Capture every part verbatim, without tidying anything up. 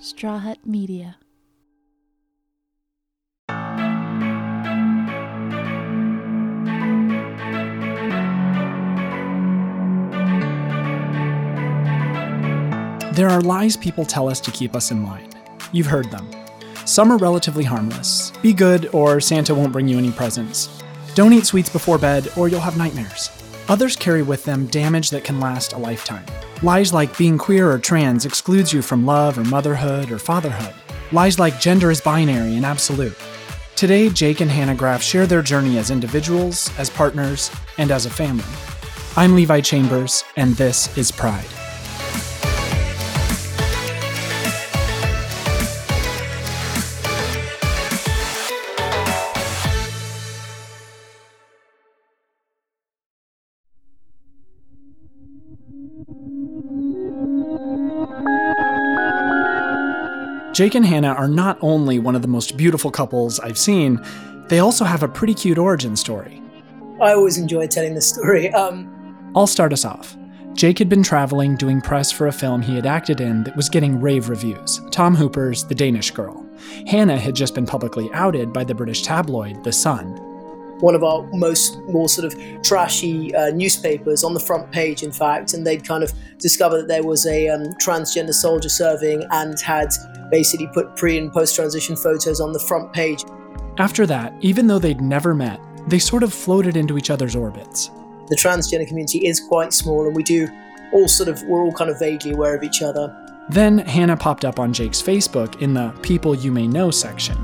Straw Hut Media. There are lies people tell us to keep us in line. You've heard them. Some are relatively harmless. Be good, or Santa won't bring you any presents. Don't eat sweets before bed, or you'll have nightmares. Others carry with them damage that can last a lifetime. Lies like being queer or trans excludes you from love or motherhood or fatherhood. Lies like gender is binary and absolute. Today, Jake and Hannah Graf share their journey as individuals, as partners, and as a family. I'm Levi Chambers, and this is Pride. Jake and Hannah are not only one of the most beautiful couples I've seen, they also have a pretty cute origin story. I always enjoy telling this story. Um, I'll start us off. Jake had been traveling doing press for a film he had acted in that was getting rave reviews, Tom Hooper's The Danish Girl. Hannah had just been publicly outed by the British tabloid, The Sun. One of our most more sort of trashy uh, newspapers, on the front page, in fact, and they'd kind of discovered that there was a um, transgender soldier serving and had basically put pre- and post-transition photos on the front page. After that, even though they'd never met, they sort of floated into each other's orbits. The transgender community is quite small, and we do all sort of, we're all kind of vaguely aware of each other. Then Hannah popped up on Jake's Facebook in the People You May Know section.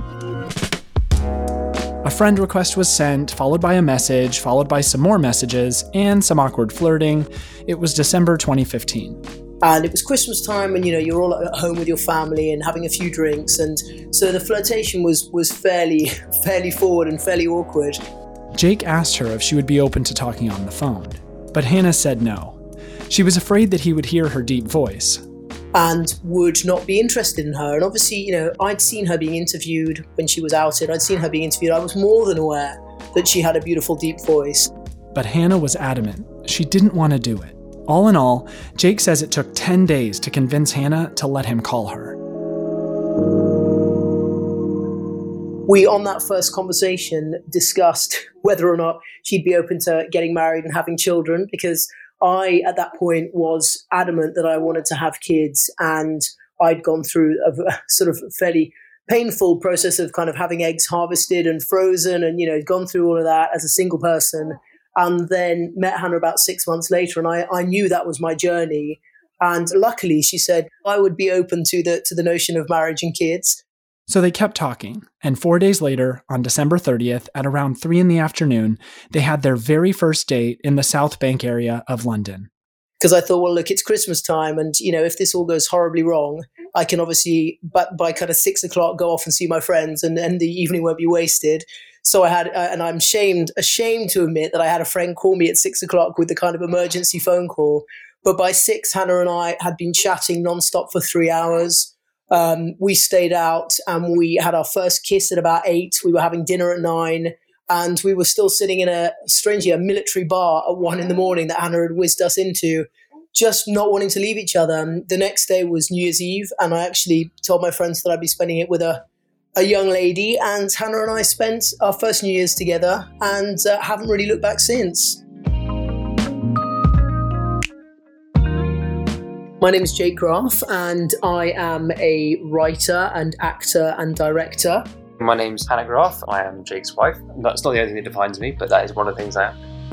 A friend request was sent, followed by a message, followed by some more messages, and some awkward flirting. It was December twenty fifteen. And it was Christmas time, and you know, you're all at home with your family and having a few drinks, and so the flirtation was was fairly, fairly forward and fairly awkward. Jake asked her if she would be open to talking on the phone, but Hannah said no. She was afraid that he would hear her deep voice and would not be interested in her. And obviously, you know, I'd seen her being interviewed when she was outed. I'd seen her being interviewed. I was more than aware that she had a beautiful, deep voice. But Hannah was adamant. She didn't want to do it. All in all, Jake says it took ten days to convince Hannah to let him call her. We, on that first conversation, discussed whether or not she'd be open to getting married and having children, because I, at that point, was adamant that I wanted to have kids, and I'd gone through a sort of fairly painful process of kind of having eggs harvested and frozen and, you know, gone through all of that as a single person, and then met Hannah about six months later, and I, I knew that was my journey. And luckily, she said I would be open to the to the notion of marriage and kids. So they kept talking, and four days later, on December thirtieth, at around three in the afternoon, they had their very first date in the South Bank area of London. Because I thought, well, look, it's Christmas time, and, you know, if this all goes horribly wrong, I can obviously, but by kind of six o'clock, go off and see my friends, and, and the evening won't be wasted. So I had, uh, and I'm ashamed, ashamed to admit that I had a friend call me at six o'clock with the kind of emergency phone call. But by six, Hannah and I had been chatting nonstop for three hours. Um, we stayed out and we had our first kiss at about eight. We were having dinner at nine, and we were still sitting in a, strangely, a military bar at one in the morning that Hannah had whizzed us into, just not wanting to leave each other. And the next day was New Year's Eve, and I actually told my friends that I'd be spending it with a, a young lady, and Hannah and I spent our first New Year's together and uh, haven't really looked back since. My name is Jake Graf, and I am a writer and actor and director. My name's Hannah Graf. I am Jake's wife. That's not the only thing that defines me, but that is one of the things I am.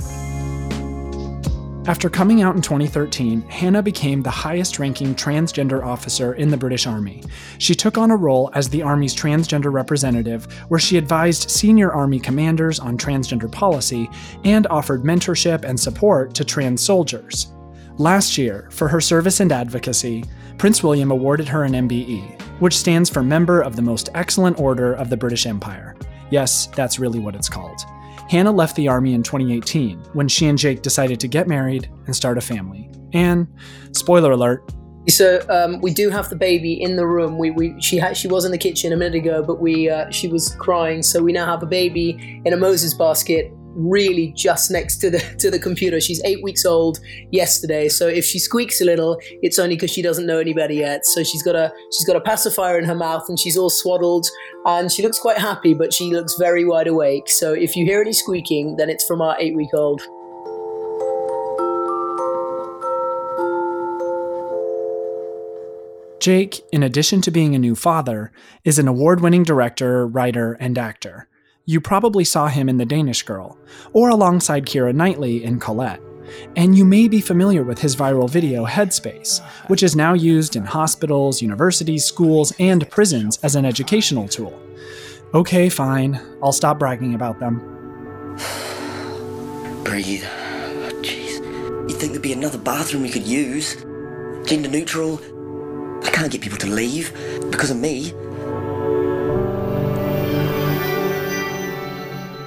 After coming out in twenty thirteen, Hannah became the highest-ranking transgender officer in the British Army. She took on a role as the Army's transgender representative, where she advised senior Army commanders on transgender policy and offered mentorship and support to trans soldiers. Last year, for her service and advocacy, Prince William awarded her an M B E, which stands for Member of the Most Excellent Order of the British Empire. Yes, that's really what it's called. Hannah left the Army in twenty eighteen, when she and Jake decided to get married and start a family. And, spoiler alert. So um, we do have the baby in the room. We, we she had, she was in the kitchen a minute ago, but we uh, she was crying. So we now have a baby in a Moses basket. really just next to the to the computer. She's eight weeks old yesterday, so if she squeaks a little, it's only because she doesn't know anybody yet. So she's got a she's got a pacifier in her mouth, and she's all swaddled, and she looks quite happy, but she looks very wide awake. So if you hear any squeaking, then it's from our eight-week-old. Jake, in addition to being a new father, is an award-winning director, writer, and actor. You probably saw him in The Danish Girl, or alongside Keira Knightley in Colette. And you may be familiar with his viral video, Headspace, which is now used in hospitals, universities, schools, and prisons as an educational tool. Okay, fine. I'll stop bragging about them. Breathe. Jeez. Oh, you'd think there'd be another bathroom we could use. Gender neutral. I can't get people to leave because of me.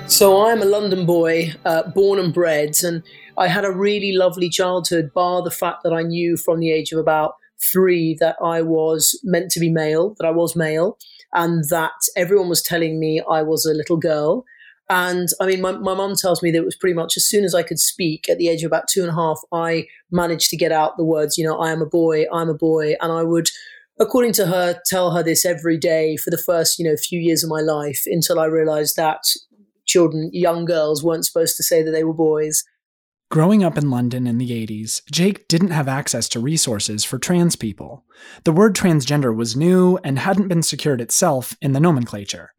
So I'm a London boy, uh, born and bred, and I had a really lovely childhood, bar the fact that I knew from the age of about three that I was meant to be male, that I was male, and that everyone was telling me I was a little girl. And I mean, my my mum tells me that it was pretty much as soon as I could speak at the age of about two and a half, I managed to get out the words, you know, I am a boy, I'm a boy. And I would, according to her, tell her this every day for the first, you know, few years of my life until I realized that children, young girls, weren't supposed to say that they were boys. Growing up in London in the eighties, Jake didn't have access to resources for trans people. The word transgender was new and hadn't been secured itself in the nomenclature.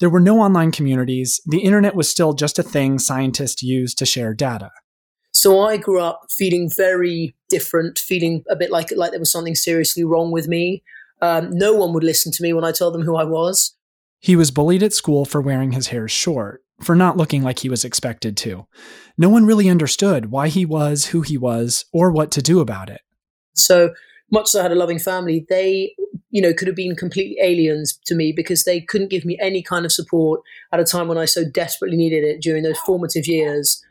There were no online communities. The internet was still just a thing scientists used to share data. So I grew up feeling very different, feeling a bit like, like there was something seriously wrong with me. Um, no one would listen to me when I told them who I was. He was bullied at school for wearing his hair short, for not looking like he was expected to. No one really understood why he was who he was or what to do about it. So much as I had a loving family, they, you know, could have been completely aliens to me because they couldn't give me any kind of support at a time when I so desperately needed it during those formative years.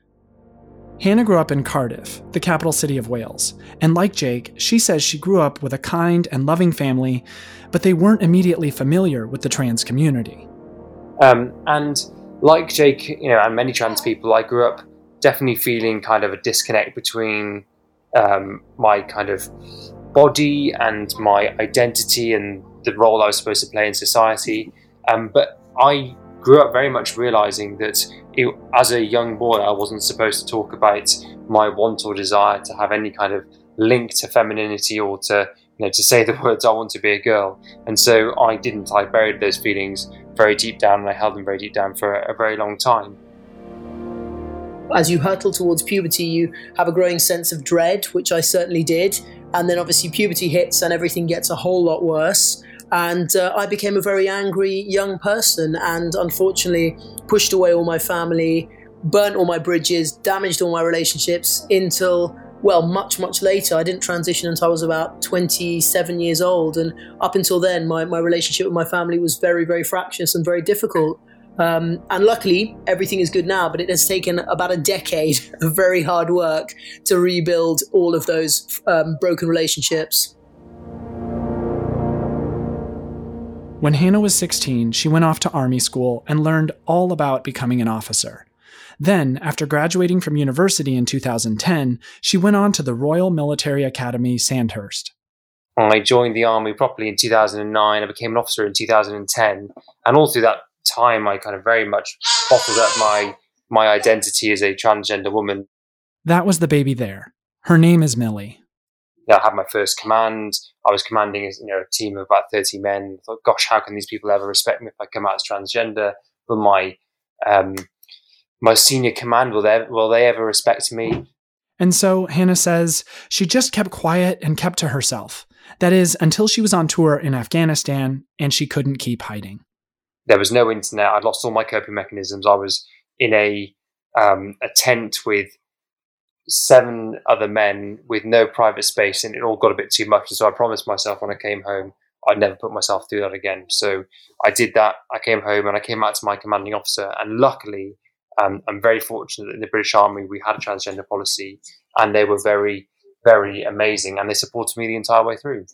Hannah grew up in Cardiff, the capital city of Wales, and like Jake, she says she grew up with a kind and loving family, but they weren't immediately familiar with the trans community. Um, and like Jake, you know, and many trans people, I grew up definitely feeling kind of a disconnect between um, my kind of body and my identity and the role I was supposed to play in society. Um, but I grew up very much realising that it, as a young boy, I wasn't supposed to talk about my want or desire to have any kind of link to femininity or to, you know, to say the words, I want to be a girl. And so I didn't. I buried those feelings very deep down and I held them very deep down for a, a very long time. As you hurtle towards puberty, you have a growing sense of dread, which I certainly did. And then obviously puberty hits and everything gets a whole lot worse. And uh, I became a very angry young person and unfortunately pushed away all my family, burnt all my bridges, damaged all my relationships until, well, much, much later. I didn't transition until I was about twenty-seven years old. And up until then, my, my relationship with my family was very, very fractious and very difficult. Um, and luckily, everything is good now, but it has taken about a decade of very hard work to rebuild all of those um, broken relationships. When Hannah was sixteen, she went off to army school and learned all about becoming an officer. Then, after graduating from university in two thousand ten, she went on to the Royal Military Academy, Sandhurst. I joined the army properly in two thousand nine. I became an officer in two thousand ten. And all through that time, I kind of very much bottled up my, my identity as a transgender woman. That was the baby there. Her name is Millie. I had my first command. I was commanding, you know, a team of about thirty men. I thought, gosh, how can these people ever respect me if I come out as transgender? Will my um, my senior command, will they, will they ever respect me? And so, Hannah says, she just kept quiet and kept to herself. That is, until she was on tour in Afghanistan and she couldn't keep hiding. There was no internet. I'd lost all my coping mechanisms. I was in a um, a tent with seven other men with no private space, and it all got a bit too much. And so I promised myself when I came home, I'd never put myself through that again. So I did that. I came home and I came out to my commanding officer. And luckily, um, I'm very fortunate that in the British Army, we had a transgender policy and they were very, very amazing. And they supported me the entire way through.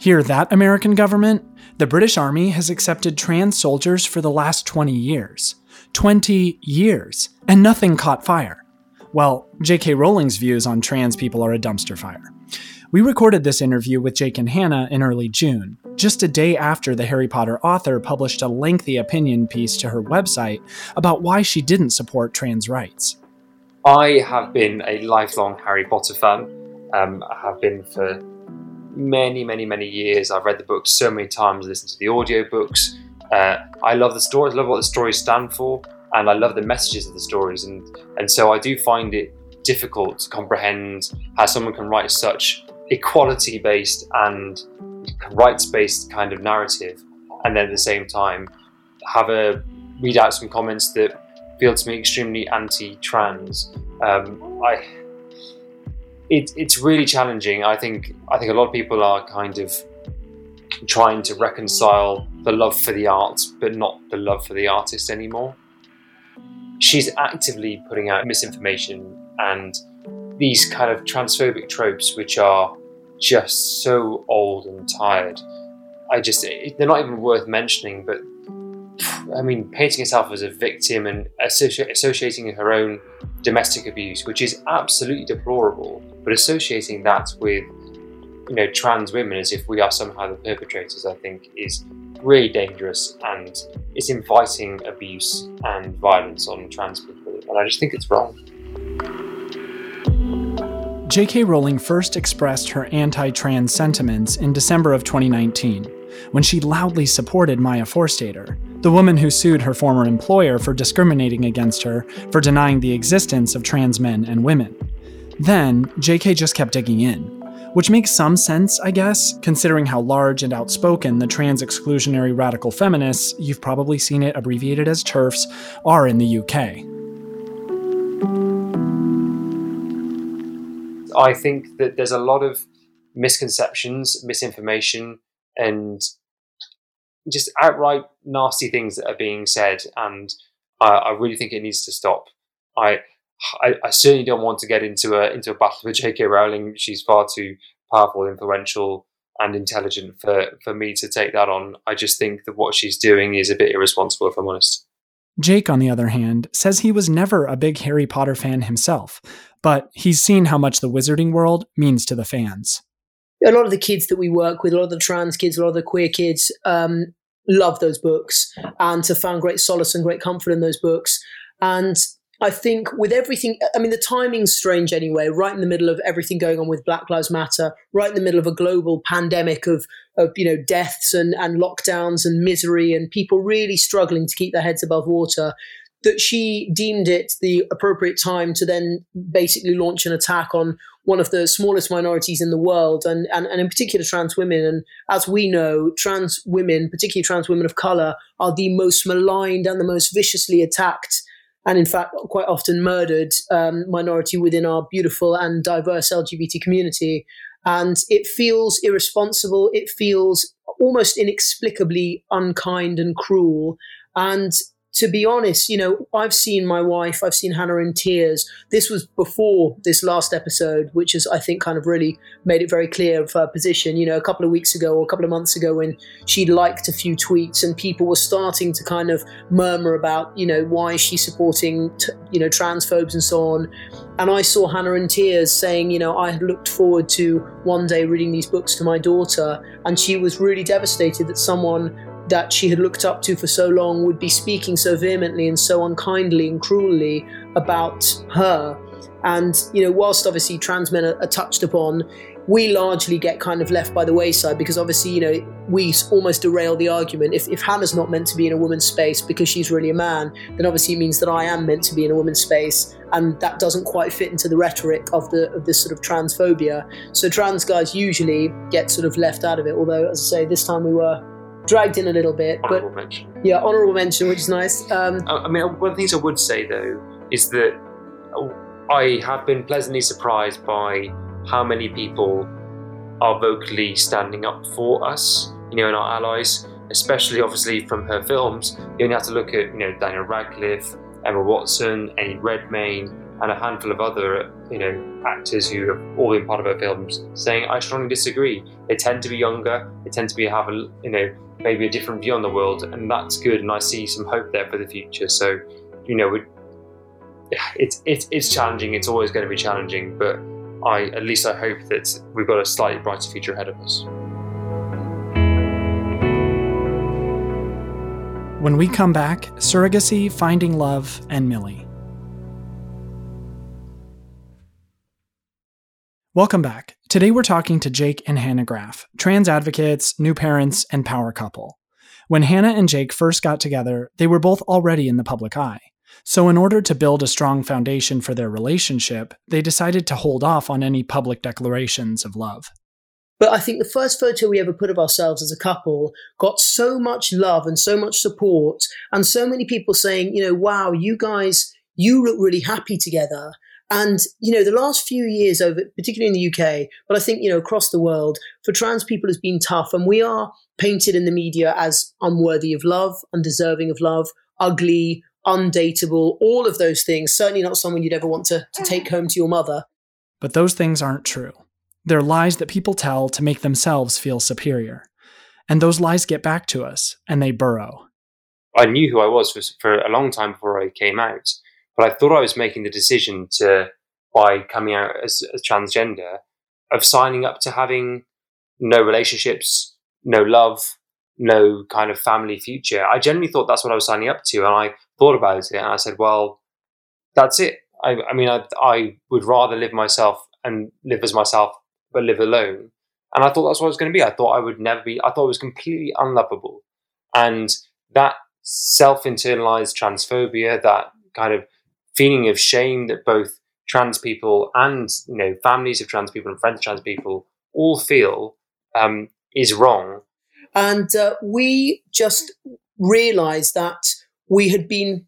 Hear that, American government? The British Army has accepted trans soldiers for the last twenty years. twenty years, and nothing caught fire. Well, J K. Rowling's views on trans people are a dumpster fire. We recorded this interview with Jake and Hannah in early June, just a day after the Harry Potter author published a lengthy opinion piece to her website about why she didn't support trans rights. I have been a lifelong Harry Potter fan. Um, I have been for many, many, many years. I've read the books so many times, listened to the audiobooks. Uh, I love the stories, I love what the stories stand for, and I love the messages of the stories. And, and so I do find it difficult to comprehend how someone can write such equality-based and rights-based kind of narrative, and then at the same time have a read out some comments that feel to me extremely anti-trans. Um, I, it, it's really challenging. I think I think a lot of people are kind of trying to reconcile the love for the arts, but not the love for the artist anymore. She's actively putting out misinformation and these kind of transphobic tropes, which are just so old and tired. I just, they're not even worth mentioning, but I mean, painting herself as a victim and associ- associating her own domestic abuse, which is absolutely deplorable, but associating that with, you know, trans women as if we are somehow the perpetrators, I think is really dangerous, and it's inviting abuse and violence on trans people, and I just think it's wrong. J K. Rowling first expressed her anti-trans sentiments in December of twenty nineteen, when she loudly supported Maya Forstater, the woman who sued her former employer for discriminating against her for denying the existence of trans men and women. Then, J K just kept digging in, which makes some sense, I guess, considering how large and outspoken the trans-exclusionary radical feminists, you've probably seen it abbreviated as TERFs, are in the U K. I think that there's a lot of misconceptions, misinformation, and just outright nasty things that are being said, and I, I really think it needs to stop. I, I I certainly don't want to get into a into a battle with J K. Rowling. She's far too powerful, influential, and intelligent for, for me to take that on. I just think that what she's doing is a bit irresponsible, if I'm honest. Jake, on the other hand, says he was never a big Harry Potter fan himself, but he's seen how much the wizarding world means to the fans. A lot of the kids that we work with, a lot of the trans kids, a lot of the queer kids, um, love those books and have found great solace and great comfort in those books. And I think with everything, I mean, the timing's strange anyway, right in the middle of everything going on with Black Lives Matter, right in the middle of a global pandemic of, of you know, deaths and, and lockdowns and misery and people really struggling to keep their heads above water, that she deemed it the appropriate time to then basically launch an attack on one of the smallest minorities in the world, and, and, and in particular trans women. And as we know, trans women, particularly trans women of colour, are the most maligned and the most viciously attacked, and in fact, quite often murdered um, minority within our beautiful and diverse L G B T community. And it feels irresponsible. It feels almost inexplicably unkind and cruel. And to be honest, you know, I've seen my wife, I've seen Hannah in tears. This was before this last episode, which is, I think, kind of really made it very clear of her position. You know, a couple of weeks ago or a couple of months ago when she liked a few tweets and people were starting to kind of murmur about, you know, why is she supporting, t- you know, transphobes and so on. And I saw Hannah in tears saying, you know, I had looked forward to one day reading these books to my daughter. And she was really devastated that someone that she had looked up to for so long would be speaking so vehemently and so unkindly and cruelly about her. And, you know, whilst obviously trans men are, are touched upon, we largely get kind of left by the wayside because obviously, you know, we almost derail the argument. If, if Hannah's not meant to be in a woman's space because she's really a man, then obviously it means that I am meant to be in a woman's space. And that doesn't quite fit into the rhetoric of the of this sort of transphobia. So trans guys usually get sort of left out of it. Although, as I say, this time we were dragged in a little bit. Honourable but, mention. Yeah, honourable mention, which is nice. Um, I mean, one of the things I would say, though, is that I have been pleasantly surprised by how many people are vocally standing up for us, you know, and our allies, especially, obviously, from her films. You only have to look at, you know, Daniel Radcliffe, Emma Watson, Eddie Redmayne, and a handful of other, you know, actors who have all been part of her films, saying, I strongly disagree. They tend to be younger, they tend to be have a, you know, maybe a different view on the world, and that's good, and I see some hope there for the future. So, you know, it's, it's, it's challenging, it's always going to be challenging, but I, at least I hope that we've got a slightly brighter future ahead of us. When we come back, surrogacy, finding love, and Millie. Welcome back. Today we're talking to Jake and Hannah Graf, trans advocates, new parents, and power couple. When Hannah and Jake first got together, they were both already in the public eye. So in order to build a strong foundation for their relationship, they decided to hold off on any public declarations of love. But I think the first photo we ever put of ourselves as a couple got so much love and so much support and so many people saying, you know, wow, you guys, you look really happy together. And, you know, the last few years, over, particularly in the U K, but I think, you know, across the world, for trans people has been tough. And we are painted in the media as unworthy of love, undeserving of love, ugly, undateable, all of those things. Certainly not someone you'd ever want to, to take home to your mother. But those things aren't true. They're lies that people tell to make themselves feel superior. And those lies get back to us, and they burrow. I knew who I was for, for a long time before I came out. But I thought I was making the decision to, by coming out as, as transgender, of signing up to having no relationships, no love, no kind of family future. I generally thought that's what I was signing up to. And I thought about it and I said, well, that's it. I, I mean, I, I would rather live myself and live as myself, but live alone. And I thought that's what I was going to be. I thought I would never be, I thought I was completely unlovable. And that self-internalized transphobia, that kind of feeling of shame that both trans people and, you know, families of trans people and friends of trans people all feel um, is wrong. And uh, we just realised that we had been,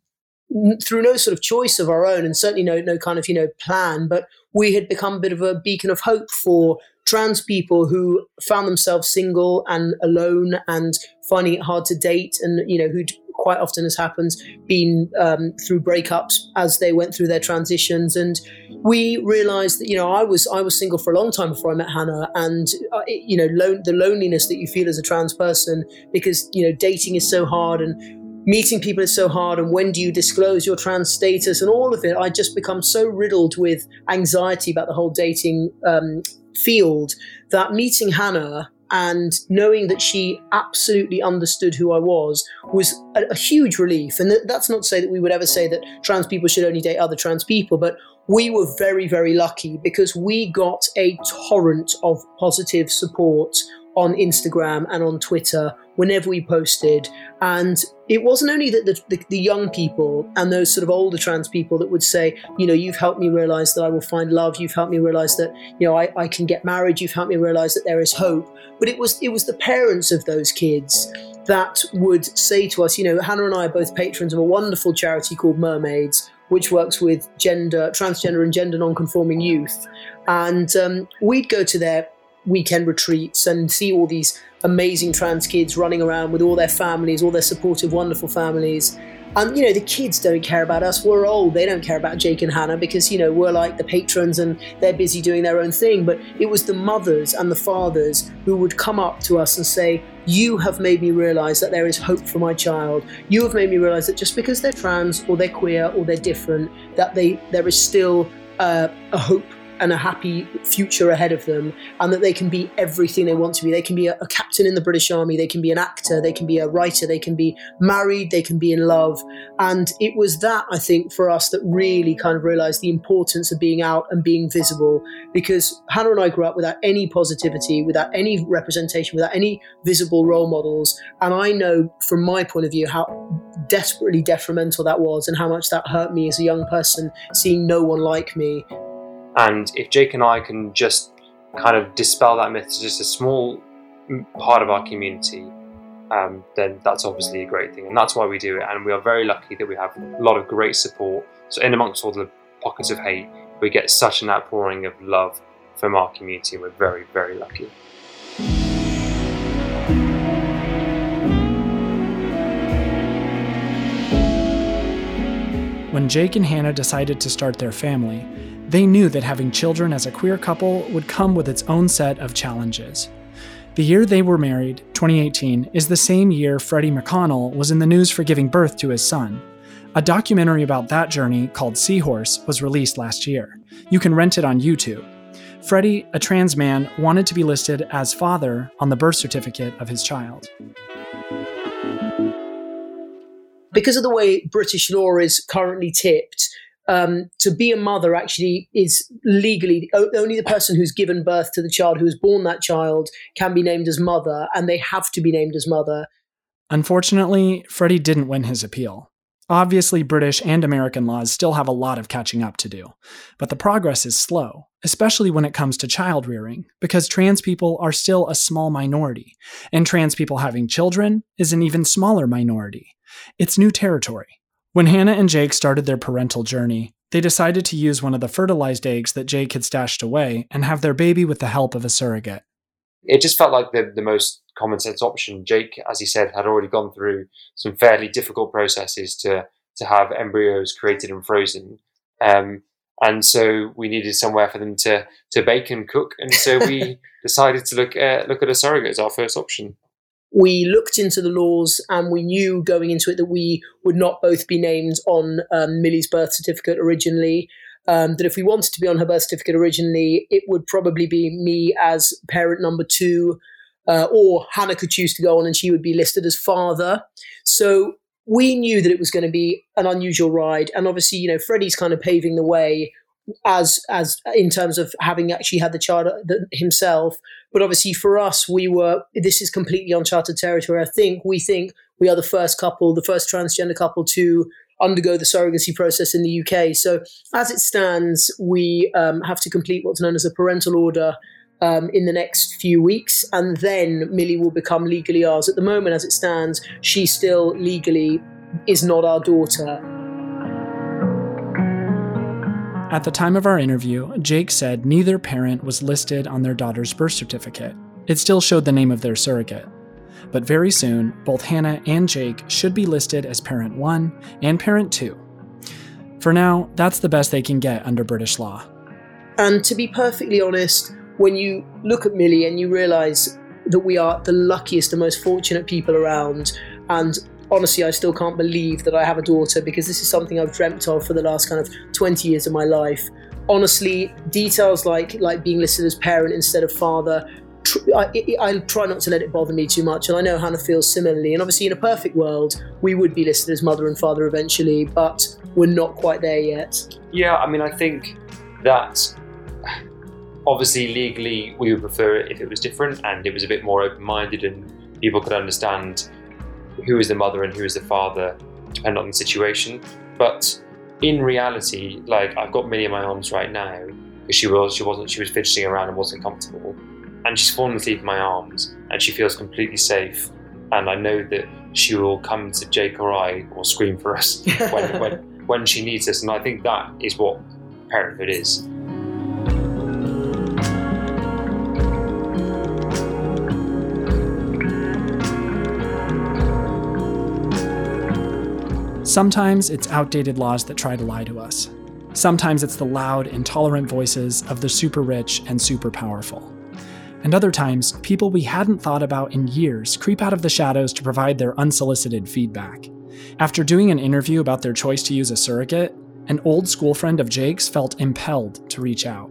through no sort of choice of our own and certainly no no kind of, you know, plan, but we had become a bit of a beacon of hope for trans people who found themselves single and alone and finding it hard to date and, you know, who'd quite often, as happens, been um, through breakups as they went through their transitions. And we realised that, you know, I was I was single for a long time before I met Hannah, and uh, it, you know, lo- the loneliness that you feel as a trans person, because, you know, dating is so hard and meeting people is so hard, and when do you disclose your trans status and all of it. I just become so riddled with anxiety about the whole dating um, field that meeting Hannah and knowing that she absolutely understood who I was was a, a huge relief. And th- that's not to say that we would ever say that trans people should only date other trans people, but we were very, very lucky because we got a torrent of positive support on Instagram and on Twitter whenever we posted. And it wasn't only that the, the, the young people and those sort of older trans people that would say, you know, you've helped me realise that I will find love, you've helped me realise that, you know, I, I can get married, you've helped me realise that there is hope. But it was it was the parents of those kids that would say to us, you know, Hannah and I are both patrons of a wonderful charity called Mermaids, which works with gender, transgender and gender non-conforming youth. And um, we'd go to their weekend retreats and see all these amazing trans kids running around with all their families, all their supportive, wonderful families. And, you know, the kids don't care about us. We're old. They don't care about Jake and Hannah because, you know, we're like the patrons and they're busy doing their own thing. But it was the mothers and the fathers who would come up to us and say, you have made me realise that there is hope for my child. You have made me realise that just because they're trans or they're queer or they're different, that they there is still uh, a hope and a happy future ahead of them, and that they can be everything they want to be. They can be a, a captain in the British Army, they can be an actor, they can be a writer, they can be married, they can be in love. And it was that, I think, for us that really kind of realised the importance of being out and being visible, because Hannah and I grew up without any positivity, without any representation, without any visible role models. And I know from my point of view how desperately detrimental that was and how much that hurt me as a young person, seeing no one like me. And if Jake and I can just kind of dispel that myth to just a small part of our community, um, then that's obviously a great thing. And that's why we do it. And we are very lucky that we have a lot of great support. So in amongst all the pockets of hate, we get such an outpouring of love from our community. We're very, very lucky. When Jake and Hannah decided to start their family, they knew that having children as a queer couple would come with its own set of challenges. The year they were married, twenty eighteen, is the same year Freddie McConnell was in the news for giving birth to his son. A documentary about that journey, called Seahorse, was released last year. You can rent it on YouTube. Freddie, a trans man, wanted to be listed as father on the birth certificate of his child. Because of the way British law is currently tipped, um, to be a mother actually is legally, only the person who's given birth to the child, who has born that child, can be named as mother, and they have to be named as mother. Unfortunately, Freddie didn't win his appeal. Obviously, British and American laws still have a lot of catching up to do, but the progress is slow, especially when it comes to child rearing, because trans people are still a small minority, and trans people having children is an even smaller minority. It's new territory. When Hannah and Jake started their parental journey, they decided to use one of the fertilized eggs that Jake had stashed away and have their baby with the help of a surrogate. It just felt like the, the most common sense option. Jake, as he said, had already gone through some fairly difficult processes to, to have embryos created and frozen. Um, and so we needed somewhere for them to, to bake and cook. And so we decided to look at, look at a surrogate as our first option. We looked into the laws, and we knew going into it that we would not both be named on um, Millie's birth certificate originally, um, that if we wanted to be on her birth certificate originally, it would probably be me as parent number two, uh, or Hannah could choose to go on and she would be listed as father. So we knew that it was going to be an unusual ride. And obviously, you know, Freddie's kind of paving the way as as in terms of having actually had the child himself. But obviously for us, we were, this is completely uncharted territory. I think we think we are the first couple, the first transgender couple to undergo the surrogacy process in the U K. So as it stands, we um, have to complete what's known as a parental order um, in the next few weeks. And then Millie will become legally ours. At the moment, as it stands, she still legally is not our daughter. At the time of our interview, Jake said neither parent was listed on their daughter's birth certificate. It still showed the name of their surrogate. But very soon, both Hannah and Jake should be listed as parent one and parent two. For now, that's the best they can get under British law. And to be perfectly honest, when you look at Millie and you realise that we are the luckiest and most fortunate people around, and honestly, I still can't believe that I have a daughter, because this is something I've dreamt of for the last kind of twenty years of my life. Honestly, details like like being listed as parent instead of father, tr- I, I try not to let it bother me too much, and I know Hannah feels similarly. And obviously, in a perfect world, we would be listed as mother and father eventually, but we're not quite there yet. Yeah, I mean, I think that obviously legally we would prefer it if it was different and it was a bit more open-minded and people could understand who is the mother and who is the father, depending on the situation. But in reality, like, I've got Millie in my arms right now, because she was, she wasn't, she was fidgeting around and wasn't comfortable, and she's fallen asleep in my arms, and she feels completely safe. And I know that she will come to Jake or I, or scream for us when when when she needs us. And I think that is what parenthood is. Sometimes it's outdated laws that try to lie to us. Sometimes it's the loud, intolerant voices of the super rich and super powerful. And other times, people we hadn't thought about in years creep out of the shadows to provide their unsolicited feedback. After doing an interview about their choice to use a surrogate, an old school friend of Jake's felt impelled to reach out.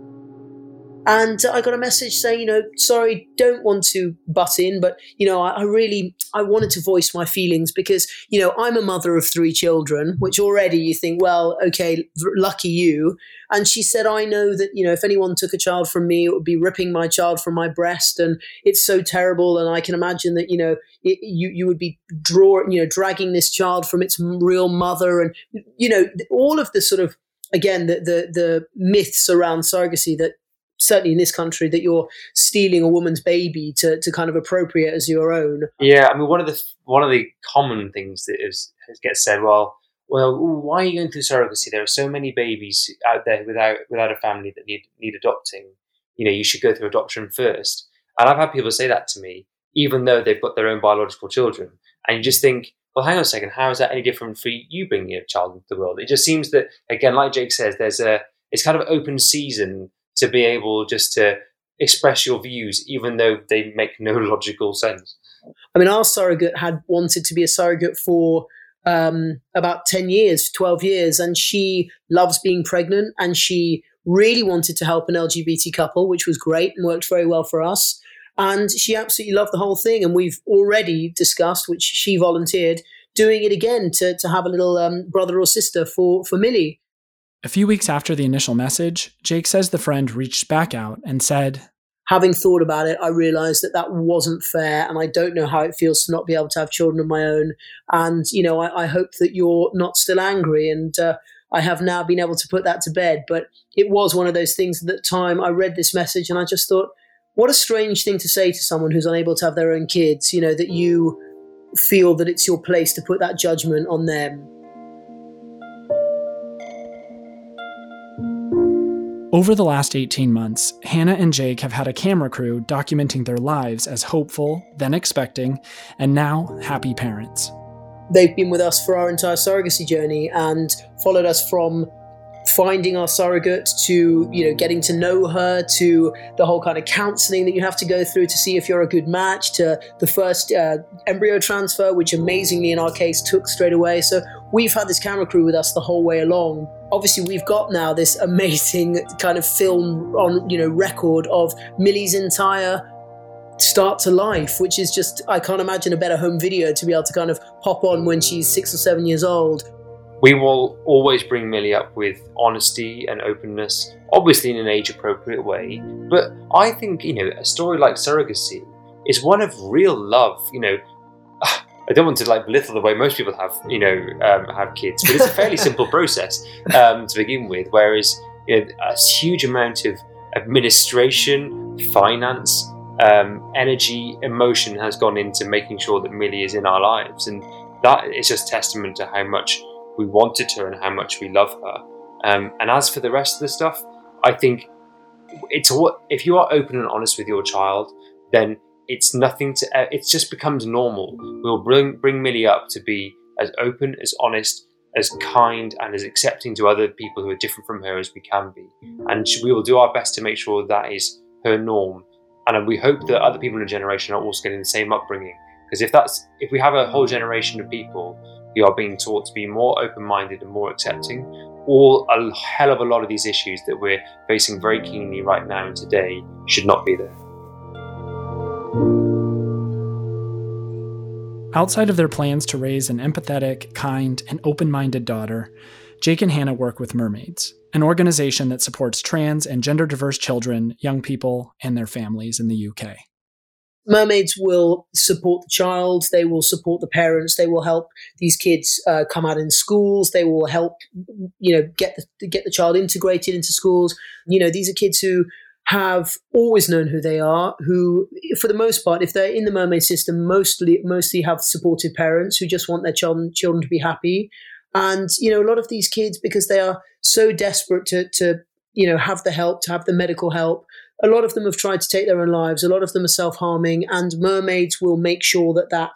And I got a message saying, you know, sorry, don't want to butt in, but, you know, I, I really, I wanted to voice my feelings because, you know, I'm a mother of three children, which already you think, well, okay, lucky you. And she said, I know that, you know, if anyone took a child from me, it would be ripping my child from my breast. And it's so terrible. And I can imagine that, you know, it, you, you would be draw, you know, dragging this child from its real mother. And, you know, all of the sort of, again, the the, the myths around surrogacy that, certainly in this country, that you're stealing a woman's baby to, to kind of appropriate as your own. Yeah, I mean, one of the one of the common things that is, gets said, well, well, why are you going through surrogacy? There are so many babies out there without without a family that need need adopting. You know, you should go through adoption first. And I've had people say that to me, even though they've got their own biological children. And you just think, well, hang on a second, how is that any different for you bringing your child into the world? It just seems that, again, like Jake says, there's a, it's kind of open season to be able just to express your views, even though they make no logical sense. I mean, our surrogate had wanted to be a surrogate for um, about ten years, twelve years, and she loves being pregnant, and she really wanted to help an L G B T couple, which was great and worked very well for us. And she absolutely loved the whole thing. And we've already discussed, which she volunteered, doing it again to, to have a little um, brother or sister for, for Millie. A few weeks after the initial message, Jake says the friend reached back out and said, having thought about it, I realized that that wasn't fair, and I don't know how it feels to not be able to have children of my own. And, you know, I, I hope that you're not still angry. And uh, I have now been able to put that to bed. But it was one of those things at the time I read this message and I just thought, what a strange thing to say to someone who's unable to have their own kids, you know, that you feel that it's your place to put that judgment on them. Over the last eighteen months, Hannah and Jake have had a camera crew documenting their lives as hopeful, then expecting, and now happy parents. They've been with us for our entire surrogacy journey and followed us from finding our surrogate to, you know, getting to know her, to the whole kind of counseling that you have to go through to see if you're a good match, to the first uh, embryo transfer, which amazingly in our case took straight away. So we've had this camera crew with us the whole way along. Obviously, we've got now this amazing kind of film on, you know, record of Millie's entire start to life, which is just, I can't imagine a better home video to be able to kind of pop on when she's six or seven years old. We will always bring Millie up with honesty and openness, obviously in an age-appropriate way. But I think, you know, a story like surrogacy is one of real love, you know. I don't want to like belittle the way most people have, you know, um, have kids, but it's a fairly simple process um, to begin with. Whereas, you know, a huge amount of administration, finance, um, energy, emotion has gone into making sure that Millie is in our lives, and that is just testament to how much we wanted her and how much we love her. Um, and as for the rest of the stuff, I think it's what if you are open and honest with your child, then. It's nothing to, uh, it just becomes normal. We'll bring bring Millie up to be as open, as honest, as kind, and as accepting to other people who are different from her as we can be. And we will do our best to make sure that is her norm. And we hope that other people in the generation are also getting the same upbringing. Because if that's, if we have a whole generation of people who are being taught to be more open-minded and more accepting, all a hell of a lot of these issues that we're facing very keenly right now and today should not be there. Outside of their plans to raise an empathetic, kind, and open-minded daughter, Jake and Hannah work with Mermaids, an organization that supports trans and gender-diverse children, young people, and their families in the U K. Mermaids will support the child, they will support the parents, they will help these kids uh, come out in schools, they will help, you know, get the, get the child integrated into schools. You know, these are kids who have always known who they are, who, for the most part, if they're in the Mermaid system, mostly mostly have supportive parents who just want their children, children to be happy. And, you know, a lot of these kids, because they are so desperate to, to, you know, have the help, to have the medical help, a lot of them have tried to take their own lives. A lot of them are self-harming, and Mermaids will make sure that that,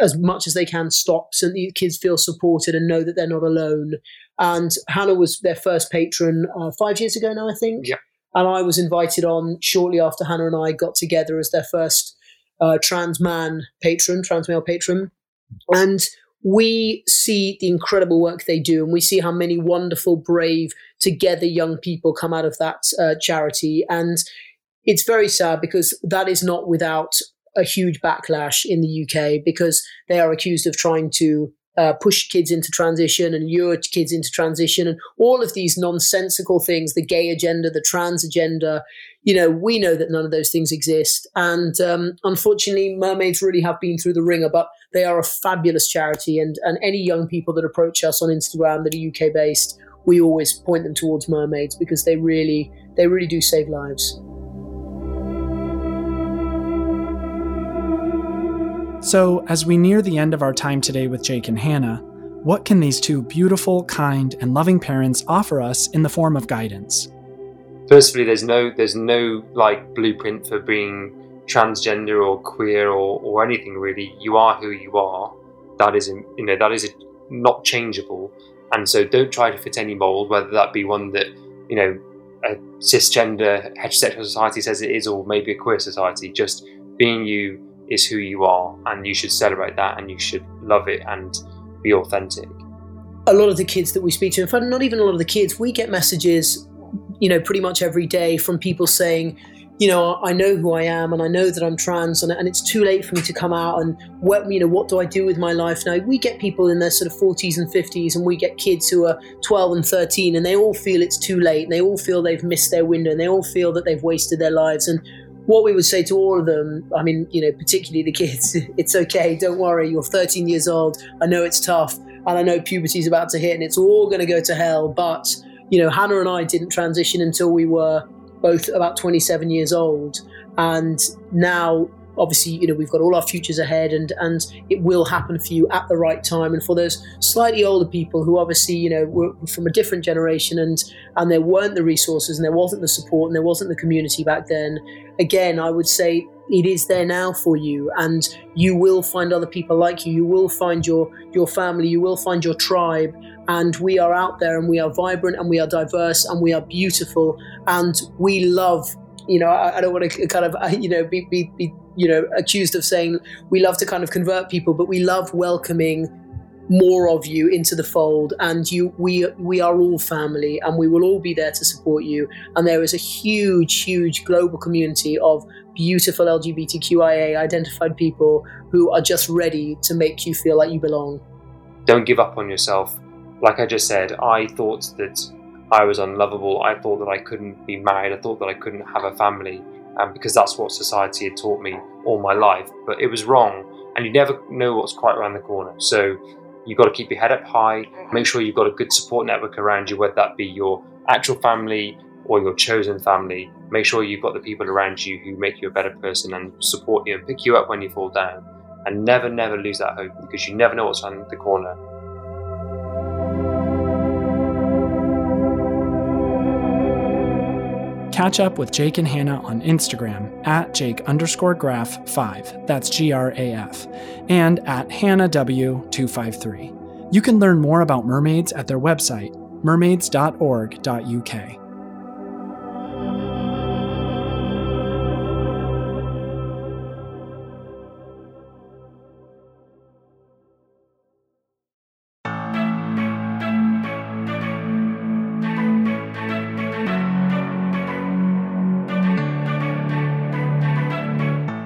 as much as they can, stops and the kids feel supported and know that they're not alone. And Hannah was their first patron uh, five years ago now, I think. Yeah. And I was invited on shortly after Hannah and I got together as their first uh, trans man patron, trans male patron. And we see the incredible work they do, and we see how many wonderful, brave, together young people come out of that uh, charity. And it's very sad because that is not without a huge backlash in the U K, because they are accused of trying to Uh, push kids into transition and lure kids into transition and all of these nonsensical things, the gay agenda, the trans agenda. You know, we know that none of those things exist. And um, unfortunately, Mermaids really have been through the ringer, but they are a fabulous charity. And, and any young people that approach us on Instagram that are U K based, we always point them towards Mermaids because they really, they really do save lives. So, as we near the end of our time today with Jake and Hannah, what can these two beautiful, kind, and loving parents offer us in the form of guidance? Firstly, there's no there's no like blueprint for being transgender or queer or, or anything really. You are who you are. that is, you know, that is not changeable. And so don't try to fit any mould, whether that be one that, you know, a cisgender heterosexual society says it is, or maybe a queer society. Just being you is who you are, and you should celebrate that, and you should love it and be authentic. A lot of the kids that we speak to, in fact, not even a lot of the kids, we get messages, you know, pretty much every day from people saying, you know, I know who I am, and I know that I'm trans, and, and it's too late for me to come out, and what, you know, what do I do with my life now? We get people in their sort of forties and fifties, and we get kids who are twelve and thirteen, and they all feel it's too late, and they all feel they've missed their window, and they all feel that they've wasted their lives. And what we would say to all of them, I mean, you know, particularly the kids, it's okay, don't worry, you're thirteen years old, I know it's tough, and I know puberty's about to hit, and it's all going to go to hell, but, you know, Hannah and I didn't transition until we were both about twenty-seven years old, and now, obviously, you know, we've got all our futures ahead, and, and it will happen for you at the right time. And for those slightly older people who obviously, you know, were from a different generation, and, and there weren't the resources, and there wasn't the support, and there wasn't the community back then, again, I would say it is there now for you, and you will find other people like you. You will find your, your family, you will find your tribe, and we are out there, and we are vibrant, and we are diverse, and we are beautiful, and we love, you know, I, I don't want to kind of, you know, be, be, be you know, accused of saying we love to kind of convert people, but we love welcoming more of you into the fold, and you, we, we are all family, and we will all be there to support you. And there is a huge, huge global community of beautiful L G B T Q I A identified people who are just ready to make you feel like you belong. Don't give up on yourself. Like I just said, I thought that I was unlovable. I thought that I couldn't be married. I thought that I couldn't have a family, um, because that's what society had taught me all my life. But it was wrong, and you never know what's quite around the corner. So you've got to keep your head up high, make sure you've got a good support network around you, whether that be your actual family or your chosen family. Make sure you've got the people around you who make you a better person and support you and pick you up when you fall down. And never, never lose that hope, because you never know what's around the corner. Catch up with Jake and Hannah on Instagram at Jake underscore Graf five, that's G R A F, and at Hannah W two five three. You can learn more about Mermaids at their website, mermaids dot org dot U K.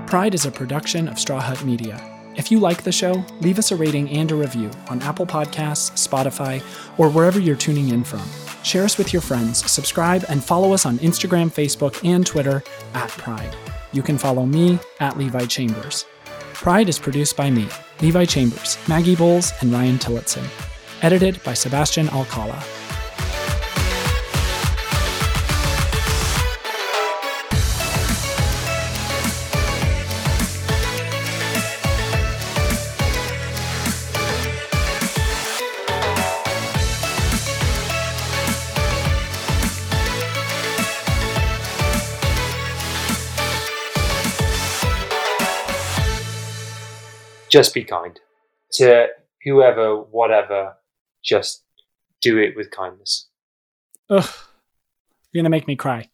Pride is a production of Straw Hut Media. If you like the show, leave us a rating and a review on Apple Podcasts, Spotify, or wherever you're tuning in from. Share us with your friends, subscribe, and follow us on Instagram, Facebook, and Twitter at Pride. You can follow me at Levi Chambers. Pride is produced by me, Levi Chambers, Maggie Bowles, and Ryan Tillotson. Edited by Sebastian Alcala. Just be kind to whoever, whatever, just do it with kindness. Ugh, you're going to make me cry.